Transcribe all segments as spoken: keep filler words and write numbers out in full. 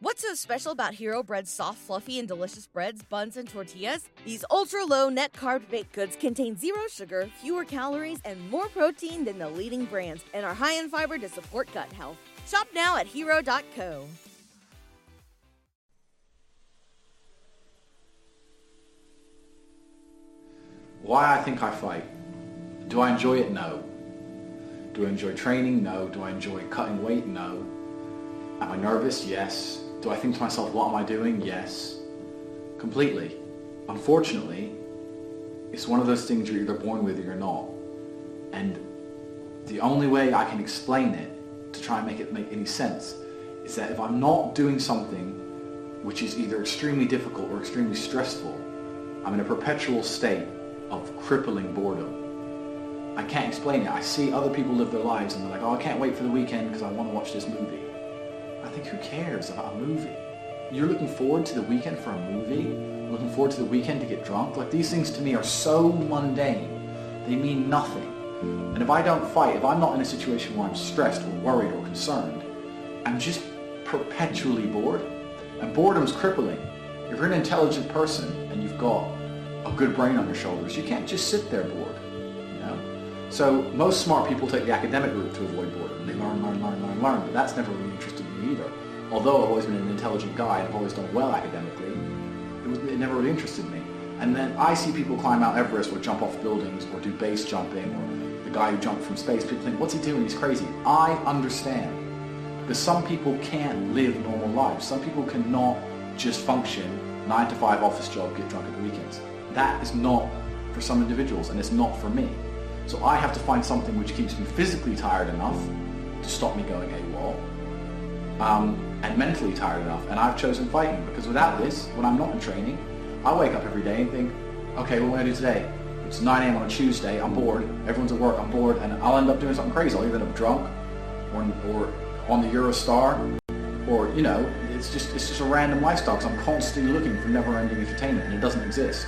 What's so special about Hero Bread's soft, fluffy, and delicious breads, buns, and tortillas? These ultra-low net-carb baked goods contain zero sugar, fewer calories, and more protein than the leading brands, and are high in fiber to support gut health. Shop now at Hero dot co. Why I think I fight. Do I enjoy it? No. Do I enjoy training? No. Do I enjoy cutting weight? No. Am I nervous? Yes. Do I think to myself, what am I doing? Yes. Completely. Unfortunately, it's one of those things you're either born with or you're not. And the only way I can explain it, to try and make it make any sense, is that if I'm not doing something which is either extremely difficult or extremely stressful, I'm in a perpetual state of crippling boredom. I can't explain it. I see other people live their lives and they're like, oh, I can't wait for the weekend because I want to watch this movie. I think, who cares about a movie? You're looking forward to the weekend for a movie? Looking forward to the weekend to get drunk? Like, these things to me are so mundane. They mean nothing. And if I don't fight, if I'm not in a situation where I'm stressed or worried or concerned, I'm just perpetually bored. And boredom's crippling. If you're an intelligent person and you've got a good brain on your shoulders, you can't just sit there bored, you know? So most smart people take the academic route to avoid boredom. They learn, learn, learn, learn, learn, but that's never really interested me either. Although I've always been an intelligent guy and I've always done well academically, it, was, it never really interested me. And then I see people climb Mount Everest or jump off buildings or do base jumping, or the guy who jumped from space. People think, what's he doing? He's crazy. I understand. Because some people can't live normal lives. Some people cannot just function, nine to five office job, get drunk at the weekends. That is not for some individuals, and it's not for me. So I have to find something which keeps me physically tired enough to stop me going AWOL, um, and mentally tired enough. And I've chosen fighting, because without this, when I'm not in training, I wake up every day and think, okay, what am I going to do today? It's nine a.m. on a Tuesday, I'm bored, everyone's at work, I'm bored, and I'll end up doing something crazy. I'll either end up drunk, or, or on the Eurostar, or, you know, It's just it's just a random lifestyle, because I'm constantly looking for never-ending entertainment, and it doesn't exist.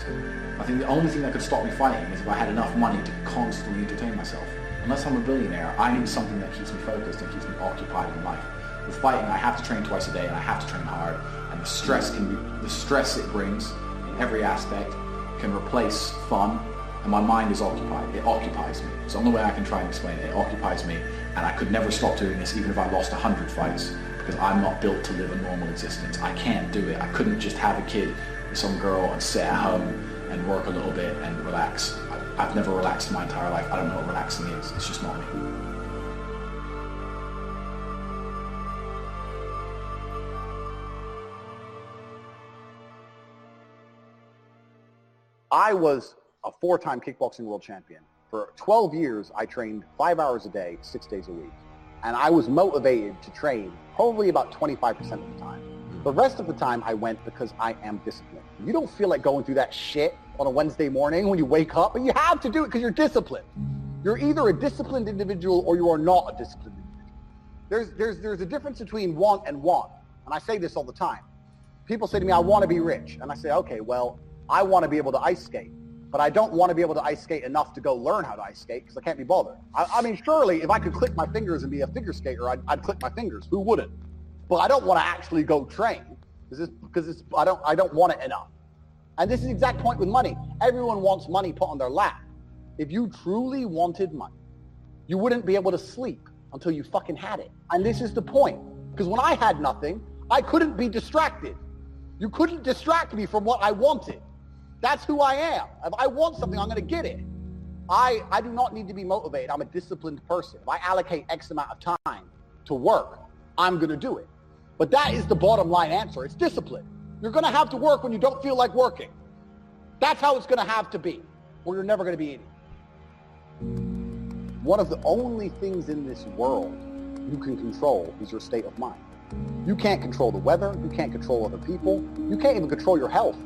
I think the only thing that could stop me fighting is if I had enough money to constantly entertain myself. Unless I'm a billionaire, I need something that keeps me focused and keeps me occupied in life. With fighting, I have to train twice a day, and I have to train hard, and the stress can be, the stress it brings in every aspect can replace fun, and my mind is occupied. It occupies me. It's the only way I can try and explain it. It occupies me, and I could never stop doing this, even if I lost one hundred fights. Because I'm not built to live a normal existence. I can't do it. I couldn't just have a kid with some girl and sit at home and work a little bit and relax. I, I've never relaxed my entire life. I don't know what relaxing is. It's just not me. I was a four-time kickboxing world champion. For twelve years, I trained five hours a day, six days a week. And I was motivated to train probably about twenty-five percent of the time. The rest of the time I went because I am disciplined. You don't feel like going through that shit on a Wednesday morning when you wake up, but you have to do it because you're disciplined. You're either a disciplined individual or you are not a disciplined individual. There's, there's, there's a difference between want and want. And I say this all the time. People say to me, I want to be rich. And I say, okay, well, I want to be able to ice skate. But I don't want to be able to ice skate enough to go learn how to ice skate because I can't be bothered. I, I mean, surely if I could click my fingers and be a figure skater, I'd, I'd click my fingers. Who wouldn't? But I don't want to actually go train because it's, because it's, I don't I don't want it enough. And this is the exact point with money. Everyone wants money put on their lap. If you truly wanted money, you wouldn't be able to sleep until you fucking had it. And this is the point. Because when I had nothing, I couldn't be distracted. You couldn't distract me from what I wanted. That's who I am. If I want something, I'm going to get it. I, I do not need to be motivated. I'm a disciplined person. If I allocate X amount of time to work, I'm going to do it. But that is the bottom line answer. It's discipline. You're going to have to work when you don't feel like working. That's how it's going to have to be, or you're never going to be eating. One of the only things in this world you can control is your state of mind. You can't control the weather. You can't control other people. You can't even control your health.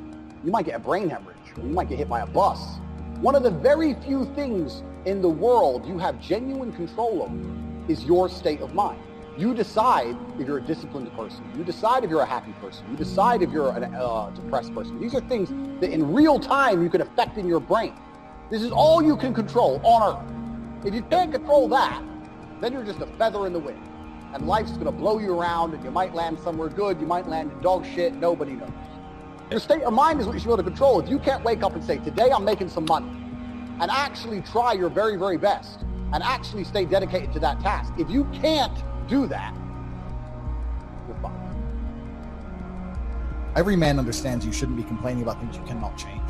You might get a brain hemorrhage, or you might get hit by a bus. One of the very few things in the world you have genuine control over is your state of mind. You decide if you're a disciplined person. You decide if you're a happy person. You decide if you're a uh, depressed person. These are things that in real time you can affect in your brain. This is all you can control on earth. If you can't control that, then you're just a feather in the wind. and life's going to blow you around, and you might land somewhere good, you might land in dog shit, nobody knows. Your state of mind is what you should be able to control. If you can't wake up and say, today I'm making some money, and actually try your very, very best, and actually stay dedicated to that task, if you can't do that, you're fine. Every man understands you shouldn't be complaining about things you cannot change.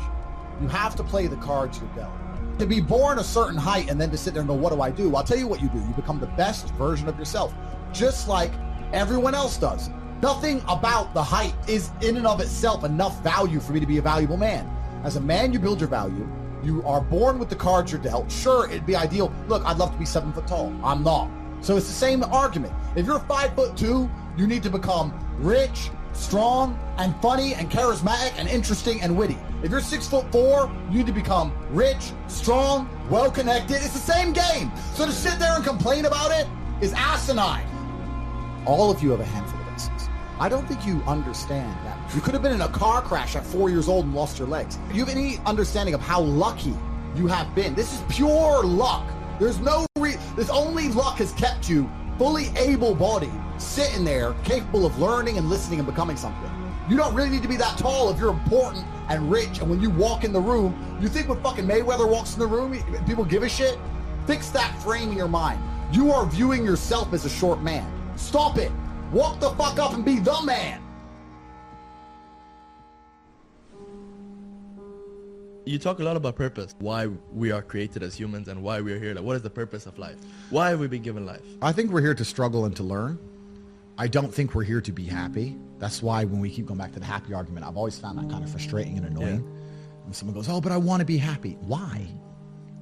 You have to play the cards you're dealt. To be born a certain height and then to sit there and go, what do I do? I'll tell you what you do. You become the best version of yourself, just like everyone else does. Nothing about the height is in and of itself enough value for me to be a valuable man. As a man, you build your value. You are born with the cards you're dealt. Sure, it'd be ideal. Look, I'd love to be seven foot tall. I'm not. So it's the same argument. If you're five foot two, you need to become rich, strong, and funny, and charismatic, and interesting, and witty. If you're six foot four, you need to become rich, strong, well-connected. It's the same game. So to sit there and complain about it is asinine. All of you have a handful of instances. I don't think you understand that. You could have been in a car crash at four years old and lost your legs. Do you have any understanding of how lucky you have been? This is pure luck. There's no re- This only luck has kept you fully able-bodied, sitting there, capable of learning and listening and becoming something. You don't really need to be that tall if you're important and rich, and when you walk in the room, you think when fucking Mayweather walks in the room, people give a shit? Fix that frame in your mind. You are viewing yourself as a short man. Stop it. Walk the fuck up and be the man. You talk a lot about purpose, why we are created as humans and why we're here. Like, what is the purpose of life? Why have we been given life? I think we're here to struggle and to learn. I don't think we're here to be happy. That's why when we keep going back to the happy argument, I've always found that kind of frustrating and annoying. Yeah. When someone goes, oh, but I want to be happy. Why?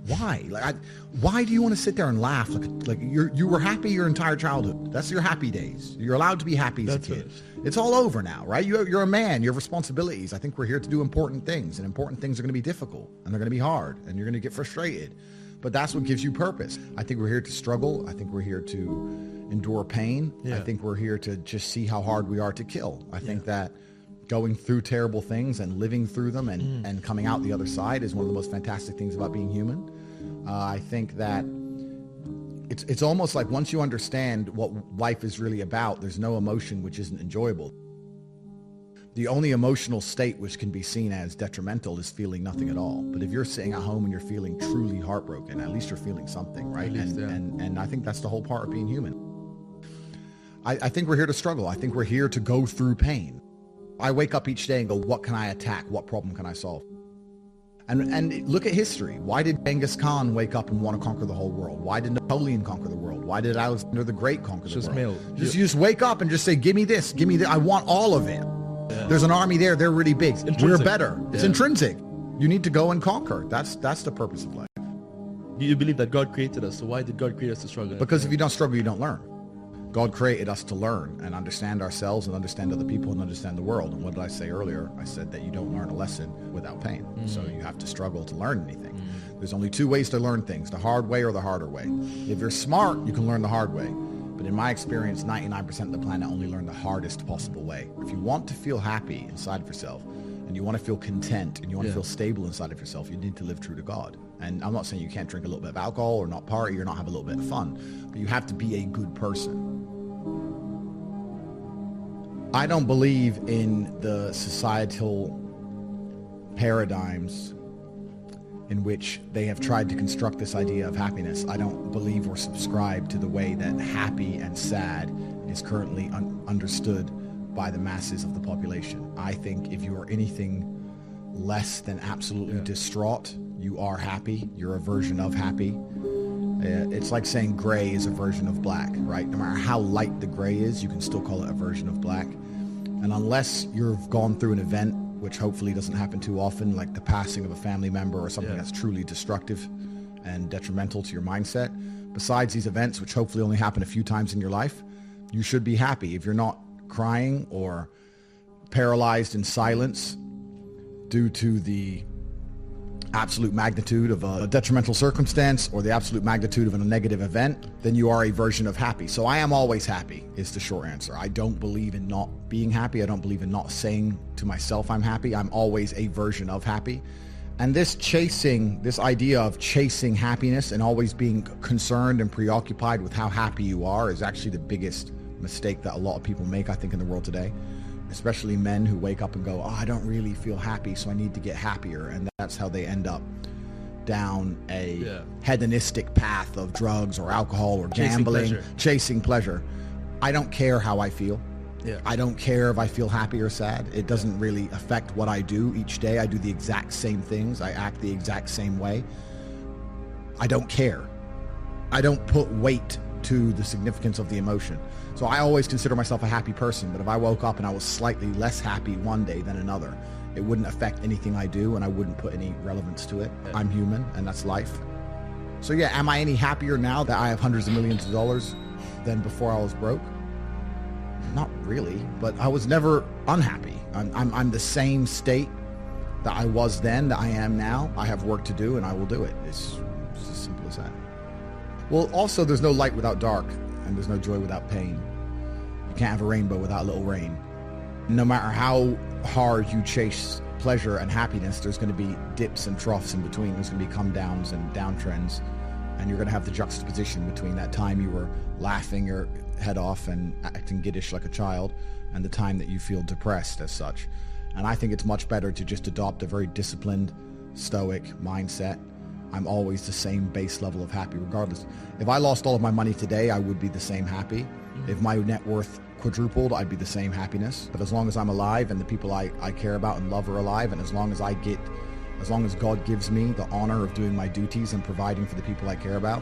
Why? Like, I, why do you want to sit there and laugh? Like, like you you were happy your entire childhood. That's your happy days. You're allowed to be happy as That's a kid. It. It's all over now, right? You, you're a man. You have responsibilities. I think we're here to do important things, and important things are going to be difficult, and they're going to be hard, and you're going to get frustrated. But that's what gives you purpose. I think we're here to struggle. I think we're here to endure pain. Yeah. I think we're here to just see how hard we are to kill. I yeah. think that going through terrible things and living through them and, mm. and coming out the other side is one of the most fantastic things about being human. Uh, I think that it's it's almost like once you understand what life is really about, there's no emotion which isn't enjoyable. The only emotional state which can be seen as detrimental is feeling nothing at all. But if you're sitting at home and you're feeling truly heartbroken, at least you're feeling something, right? At least, and, yeah. and, and I think that's the whole part of being human. I, I think we're here to struggle. I think we're here to go through pain. I wake up each day and go, what can I attack? What problem can I solve? And and look at history. Why did Genghis Khan wake up and want to conquer the whole world? Why did Napoleon conquer the world? Why did Alexander the Great conquer the world? Milk. Just You just wake up and just say, give me this, give me that. I want all of it. Yeah. There's an army there. They're really big. We're better. Yeah. It's intrinsic. You need to go and conquer. That's that's the purpose of life. You believe that God created us. So why did God create us to struggle? Because if you don't struggle, you don't learn. God created us to learn and understand ourselves and understand other people and understand the world. And what did I say earlier? I said that you don't learn a lesson without pain. Mm-hmm. So you have to struggle to learn anything. Mm-hmm. There's only two ways to learn things, the hard way or the harder way. If you're smart, you can learn the hard way. But in my experience, ninety-nine percent of the planet only learn the hardest possible way. If you want to feel happy inside of yourself and you want to feel content and you want yeah. to feel stable inside of yourself, you need to live true to God. And I'm not saying you can't drink a little bit of alcohol or not party or not have a little bit of fun, but you have to be a good person. I don't believe in the societal paradigms in which they have tried to construct this idea of happiness. I don't believe or subscribe to the way that happy and sad is currently un- understood by the masses of the population. I think if you are anything less than absolutely yeah. distraught, you are happy. You're a version of happy. It's like saying gray is a version of black, right? No matter how light the gray is, you can still call it a version of black. And unless you've gone through an event, which hopefully doesn't happen too often, like the passing of a family member or something yeah. that's truly destructive and detrimental to your mindset, besides these events, which hopefully only happen a few times in your life, you should be happy. If you're not crying or paralyzed in silence due to the absolute magnitude of a detrimental circumstance or the absolute magnitude of a negative event, then you are a version of happy. So I am always happy is the short answer. I don't believe in not being happy. I don't believe in not saying to myself I'm happy. I'm always a version of happy. And this chasing, this idea of chasing happiness and always being concerned and preoccupied with how happy you are is actually the biggest mistake that a lot of people make, I think, in the world today, especially men who wake up and go, oh, I don't really feel happy, so I need to get happier. And that's how they end up down a yeah. hedonistic path of drugs or alcohol or gambling, chasing pleasure. Chasing pleasure. I don't care how I feel. Yeah. I don't care if I feel happy or sad. It doesn't really affect what I do each day. I do the exact same things. I act the exact same way. I don't care. I don't put weight to the significance of the emotion. So I always consider myself a happy person, but if I woke up and I was slightly less happy one day than another, it wouldn't affect anything I do and I wouldn't put any relevance to it. Yeah. I'm human and that's life. So yeah, am I any happier now that I have hundreds of millions of dollars than before I was broke? Not really, but I was never unhappy. I'm, I'm, I'm the same state that I was then, that I am now. I have work to do and I will do it. It's, it's as simple as that. Well, also there's no light without dark and there's no joy without pain. You can't have a rainbow without a little rain. No matter how hard you chase pleasure and happiness, there's going to be dips and troughs in between. There's going to be come downs and downtrends. And you're going to have the juxtaposition between that time you were laughing your head off and acting kiddish like a child and the time that you feel depressed as such. And I think it's much better to just adopt a very disciplined, stoic mindset. I'm always the same base level of happy regardless. If I lost all of my money today, I would be the same happy. If my net worth quadrupled, I'd be the same happiness. But as long as I'm alive and the people I, I care about and love are alive, and as long as I get As long as God gives me the honor of doing my duties and providing for the people I care about,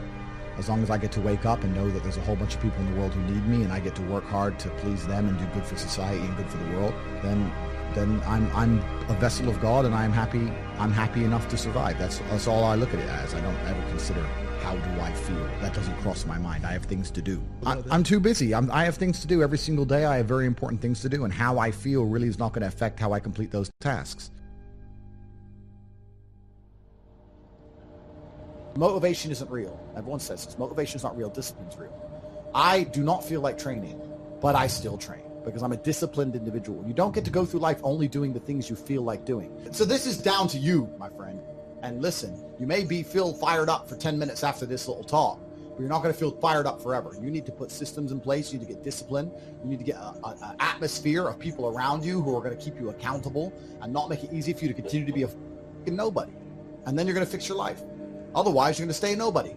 as long as I get to wake up and know that there's a whole bunch of people in the world who need me and I get to work hard to please them and do good for society and good for the world, then then I'm I'm a vessel of God and I'm happy I'm happy enough to survive. That's that's all I look at it as. I don't ever consider how do I feel. That doesn't cross my mind. I have things to do. I, I'm too busy. I'm, I have things to do every single day. I have very important things to do, and how I feel really is not going to affect how I complete those tasks. Motivation isn't real. Everyone says this. Motivation is not real. Discipline's real. I do not feel like training, but I still train because I'm a disciplined individual. You don't get to go through life only doing the things you feel like doing. So this is down to you, my friend. And listen, you may be feel fired up for ten minutes after this little talk, but you're not going to feel fired up forever. You need to put systems in place. You need to get discipline. You need to get an atmosphere of people around you who are going to keep you accountable and not make it easy for you to continue to be a fucking nobody. And then you're going to fix your life. Otherwise, you're going to stay nobody.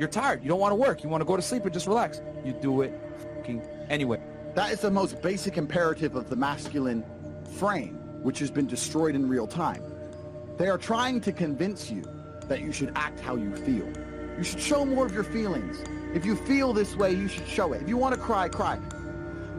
You're tired. You don't want to work. You want to go to sleep and just relax. You do it fucking anyway. That is the most basic imperative of the masculine frame, which has been destroyed in real time. They are trying to convince you that you should act how you feel. You should show more of your feelings. If you feel this way, you should show it. If you want to cry, cry.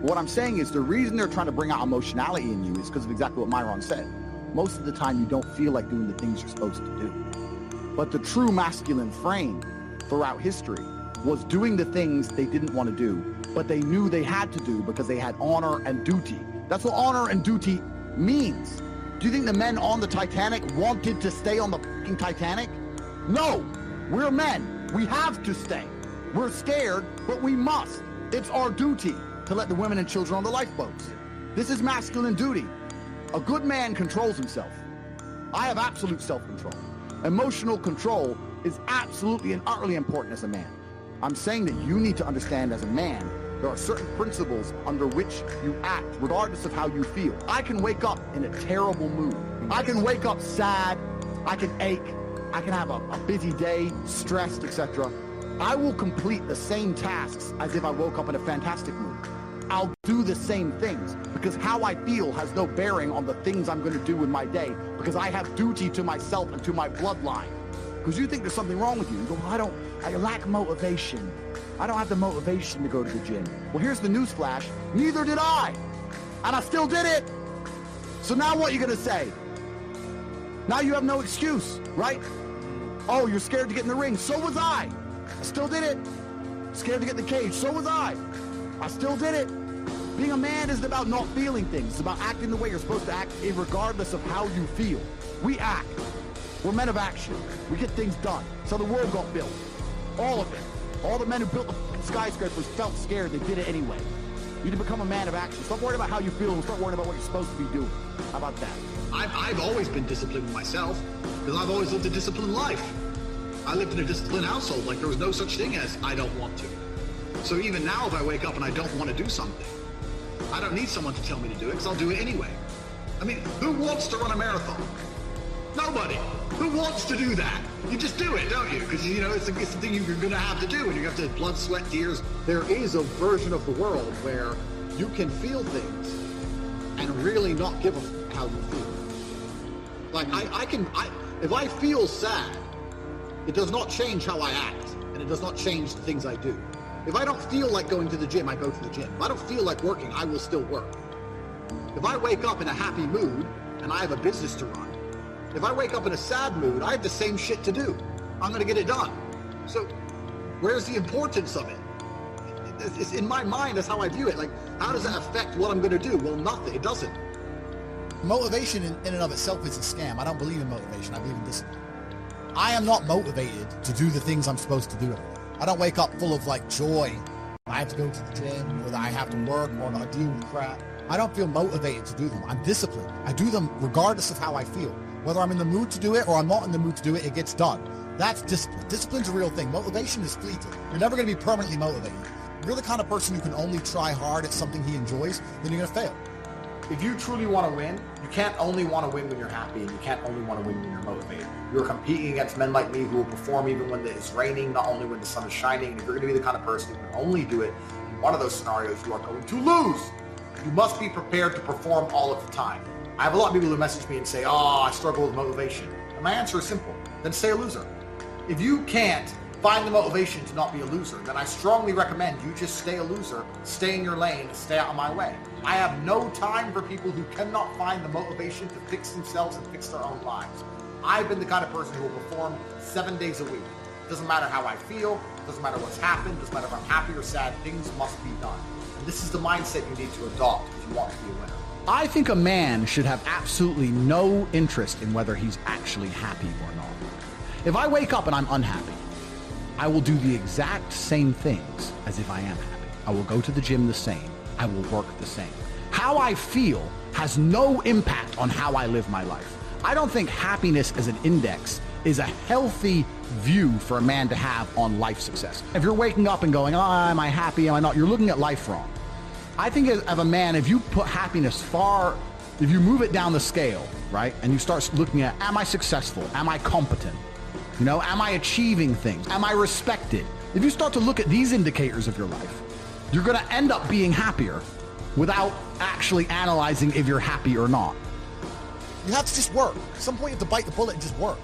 What I'm saying is the reason they're trying to bring out emotionality in you is because of exactly what Myron said. Most of the time, you don't feel like doing the things you're supposed to do. But the true masculine frame throughout history was doing the things they didn't want to do, but they knew they had to do because they had honor and duty. That's what honor and duty means. Do you think the men on the Titanic wanted to stay on the fucking Titanic? No, we're men. We have to stay. We're scared, but we must. It's our duty to let the women and children on the lifeboats. This is masculine duty. A good man controls himself. I have absolute self-control. Emotional control is absolutely and utterly important as a man. I'm saying that you need to understand as a man, there are certain principles under which you act, regardless of how you feel. I can wake up in a terrible mood. I can wake up sad. I can ache. I can have a, a busy day, stressed, et cetera. I will complete the same tasks as if I woke up in a fantastic mood. I'll do the same things because how I feel has no bearing on the things I'm going to do in my day because I have duty to myself and to my bloodline. Because you think there's something wrong with you. You go, well, I don't, I lack motivation. I don't have the motivation to go to the gym. Well, here's the newsflash. Neither did I. And I still did it. So now what are you going to say? Now you have no excuse, right? Oh, you're scared to get in the ring. So was I. I still did it. Scared to get in the cage. So was I. I still did it. Being a man isn't about not feeling things. It's about acting the way you're supposed to act regardless of how you feel. We act. We're men of action. We get things done. So the world got built. All of it. All the men who built the skyscrapers felt scared. They did it anyway. You need to become a man of action. Stop worrying about how you feel. Stop worrying about what you're supposed to be doing. How about that? I've, I've always been disciplined myself because I've always lived a disciplined life. I lived in a disciplined household. Like, there was no such thing as I don't want to. So even now, if I wake up and I don't want to do something, I don't need someone to tell me to do it because I'll do it anyway. I mean, who wants to run a marathon? Nobody. Who wants to do that? You just do it, don't you? Because, you know, it's the, it's the thing you're going to have to do, and you have to blood, sweat, tears. There is a version of the world where you can feel things and really not give a f how you feel. Like, I, I can, I, if I feel sad, it does not change how I act, and it does not change the things I do. If I don't feel like going to the gym, I go to the gym. If I don't feel like working, I will still work. If I wake up in a happy mood and I have a business to run, if I wake up in a sad mood, I have the same shit to do. I'm going to get it done. So where's the importance of it? It's in my mind, that's how I view it. Like, how does that affect what I'm going to do? Well, nothing. It doesn't. Motivation in, in and of itself is a scam. I don't believe in motivation. I believe in discipline. I am not motivated to do the things I'm supposed to do. I don't wake up full of, like, joy. I have to go to the gym, or that I have to work, or that I deal with crap. I don't feel motivated to do them. I'm disciplined. I do them regardless of how I feel. Whether I'm in the mood to do it or I'm not in the mood to do it, it gets done. That's discipline. Discipline's a real thing. Motivation is fleeting. You're never going to be permanently motivated. If you're the kind of person who can only try hard at something he enjoys, then you're going to fail. If you truly want to win, you can't only want to win when you're happy, and you can't only want to win when you're motivated. You're competing against men like me who will perform even when it's raining, not only when the sun is shining. And if you're going to be the kind of person who can only do it in one of those scenarios, you are going to lose. You must be prepared to perform all of the time. I have a lot of people who message me and say, oh, I struggle with motivation. And my answer is simple. Then stay a loser. If you can't find the motivation to not be a loser, then I strongly recommend you just stay a loser, stay in your lane, stay out of my way. I have no time for people who cannot find the motivation to fix themselves and fix their own lives. I've been the kind of person who will perform seven days a week. It doesn't matter how I feel. It doesn't matter what's happened. It doesn't matter if I'm happy or sad. Things must be done. And this is the mindset you need to adopt if you want to be a winner. I think a man should have absolutely no interest in whether he's actually happy or not. If I wake up and I'm unhappy, I will do the exact same things as if I am happy. I will go to the gym the same. I will work the same. How I feel has no impact on how I live my life. I don't think happiness as an index is a healthy view for a man to have on life success. If you're waking up and going, oh, am I happy? Am I not? You're looking at life wrong. I think of a man, if you put happiness far, if you move it down the scale, right? And you start looking at, am I successful? Am I competent? You know, am I achieving things? Am I respected? If you start to look at these indicators of your life, you're going to end up being happier without actually analyzing if you're happy or not. You have to just work. At some point you have to bite the bullet and just work.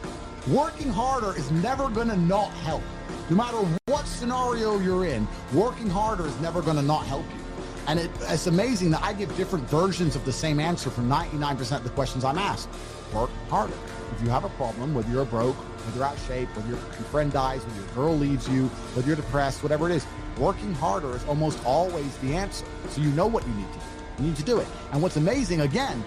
Working harder is never going to not help. No matter what scenario you're in, working harder is never going to not help you. And it, it's amazing that I give different versions of the same answer for ninety-nine percent of the questions I'm asked. Work harder. If you have a problem, whether you're broke, whether you're out of shape, whether your friend dies, whether your girl leaves you, whether you're depressed, whatever it is, working harder is almost always the answer. So you know what you need to do. You need to do it. And what's amazing, again,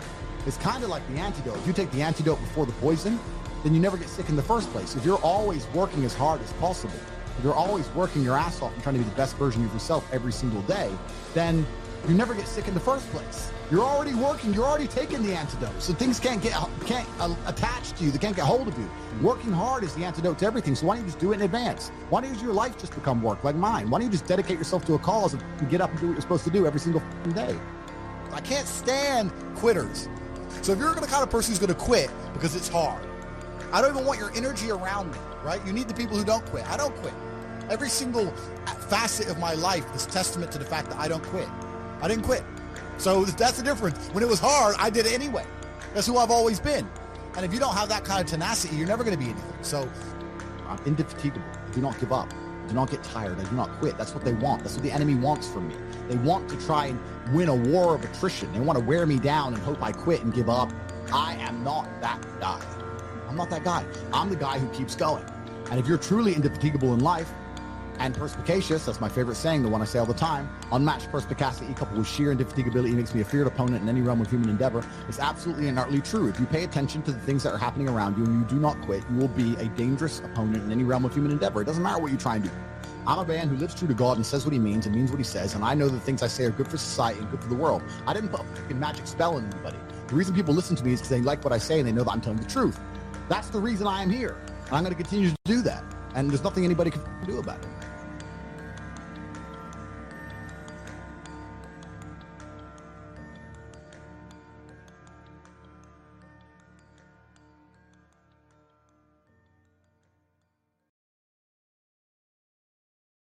is kind of like the antidote. If you take the antidote before the poison, then you never get sick in the first place. If you're always working as hard as possible, if you're always working your ass off and trying to be the best version of yourself every single day, then you never get sick in the first place. You're already working. You're already taking the antidote. So things can't get can't uh, attach to you. They can't get hold of you. Working hard is the antidote to everything. So why don't you just do it in advance? Why don't your life just become work like mine? Why don't you just dedicate yourself to a cause and get up and do what you're supposed to do every single day? I can't stand quitters. So if you're the kind of person who's going to quit because it's hard, I don't even want your energy around me, right? You need the people who don't quit. I don't quit. Every single facet of my life is testament to the fact that I don't quit. I didn't quit. So that's the difference. When it was hard, I did it anyway. That's who I've always been. And if you don't have that kind of tenacity, you're never going to be anything. So I'm indefatigable. I do not give up. I do not get tired. I do not quit. That's what they want. That's what the enemy wants from me. They want to try and win a war of attrition. They want to wear me down and hope I quit and give up. I am not that guy. I'm not that guy. I'm the guy who keeps going. And if you're truly indefatigable in life and perspicacious, that's my favorite saying, the one I say all the time, unmatched perspicacity coupled with sheer indefatigability makes me a feared opponent in any realm of human endeavor, is absolutely inartly true. If you pay attention to the things that are happening around you and you do not quit, you will be a dangerous opponent in any realm of human endeavor. It doesn't matter what you try and do. I'm a man who lives true to God and says what he means and means what he says, and I know the things I say are good for society and good for the world. I didn't put a fucking magic spell on anybody. The reason people listen to me is because they like what I say and they know that I'm telling the truth. That's the reason I am here. And I'm going to continue to do that. And there's nothing anybody can do about it.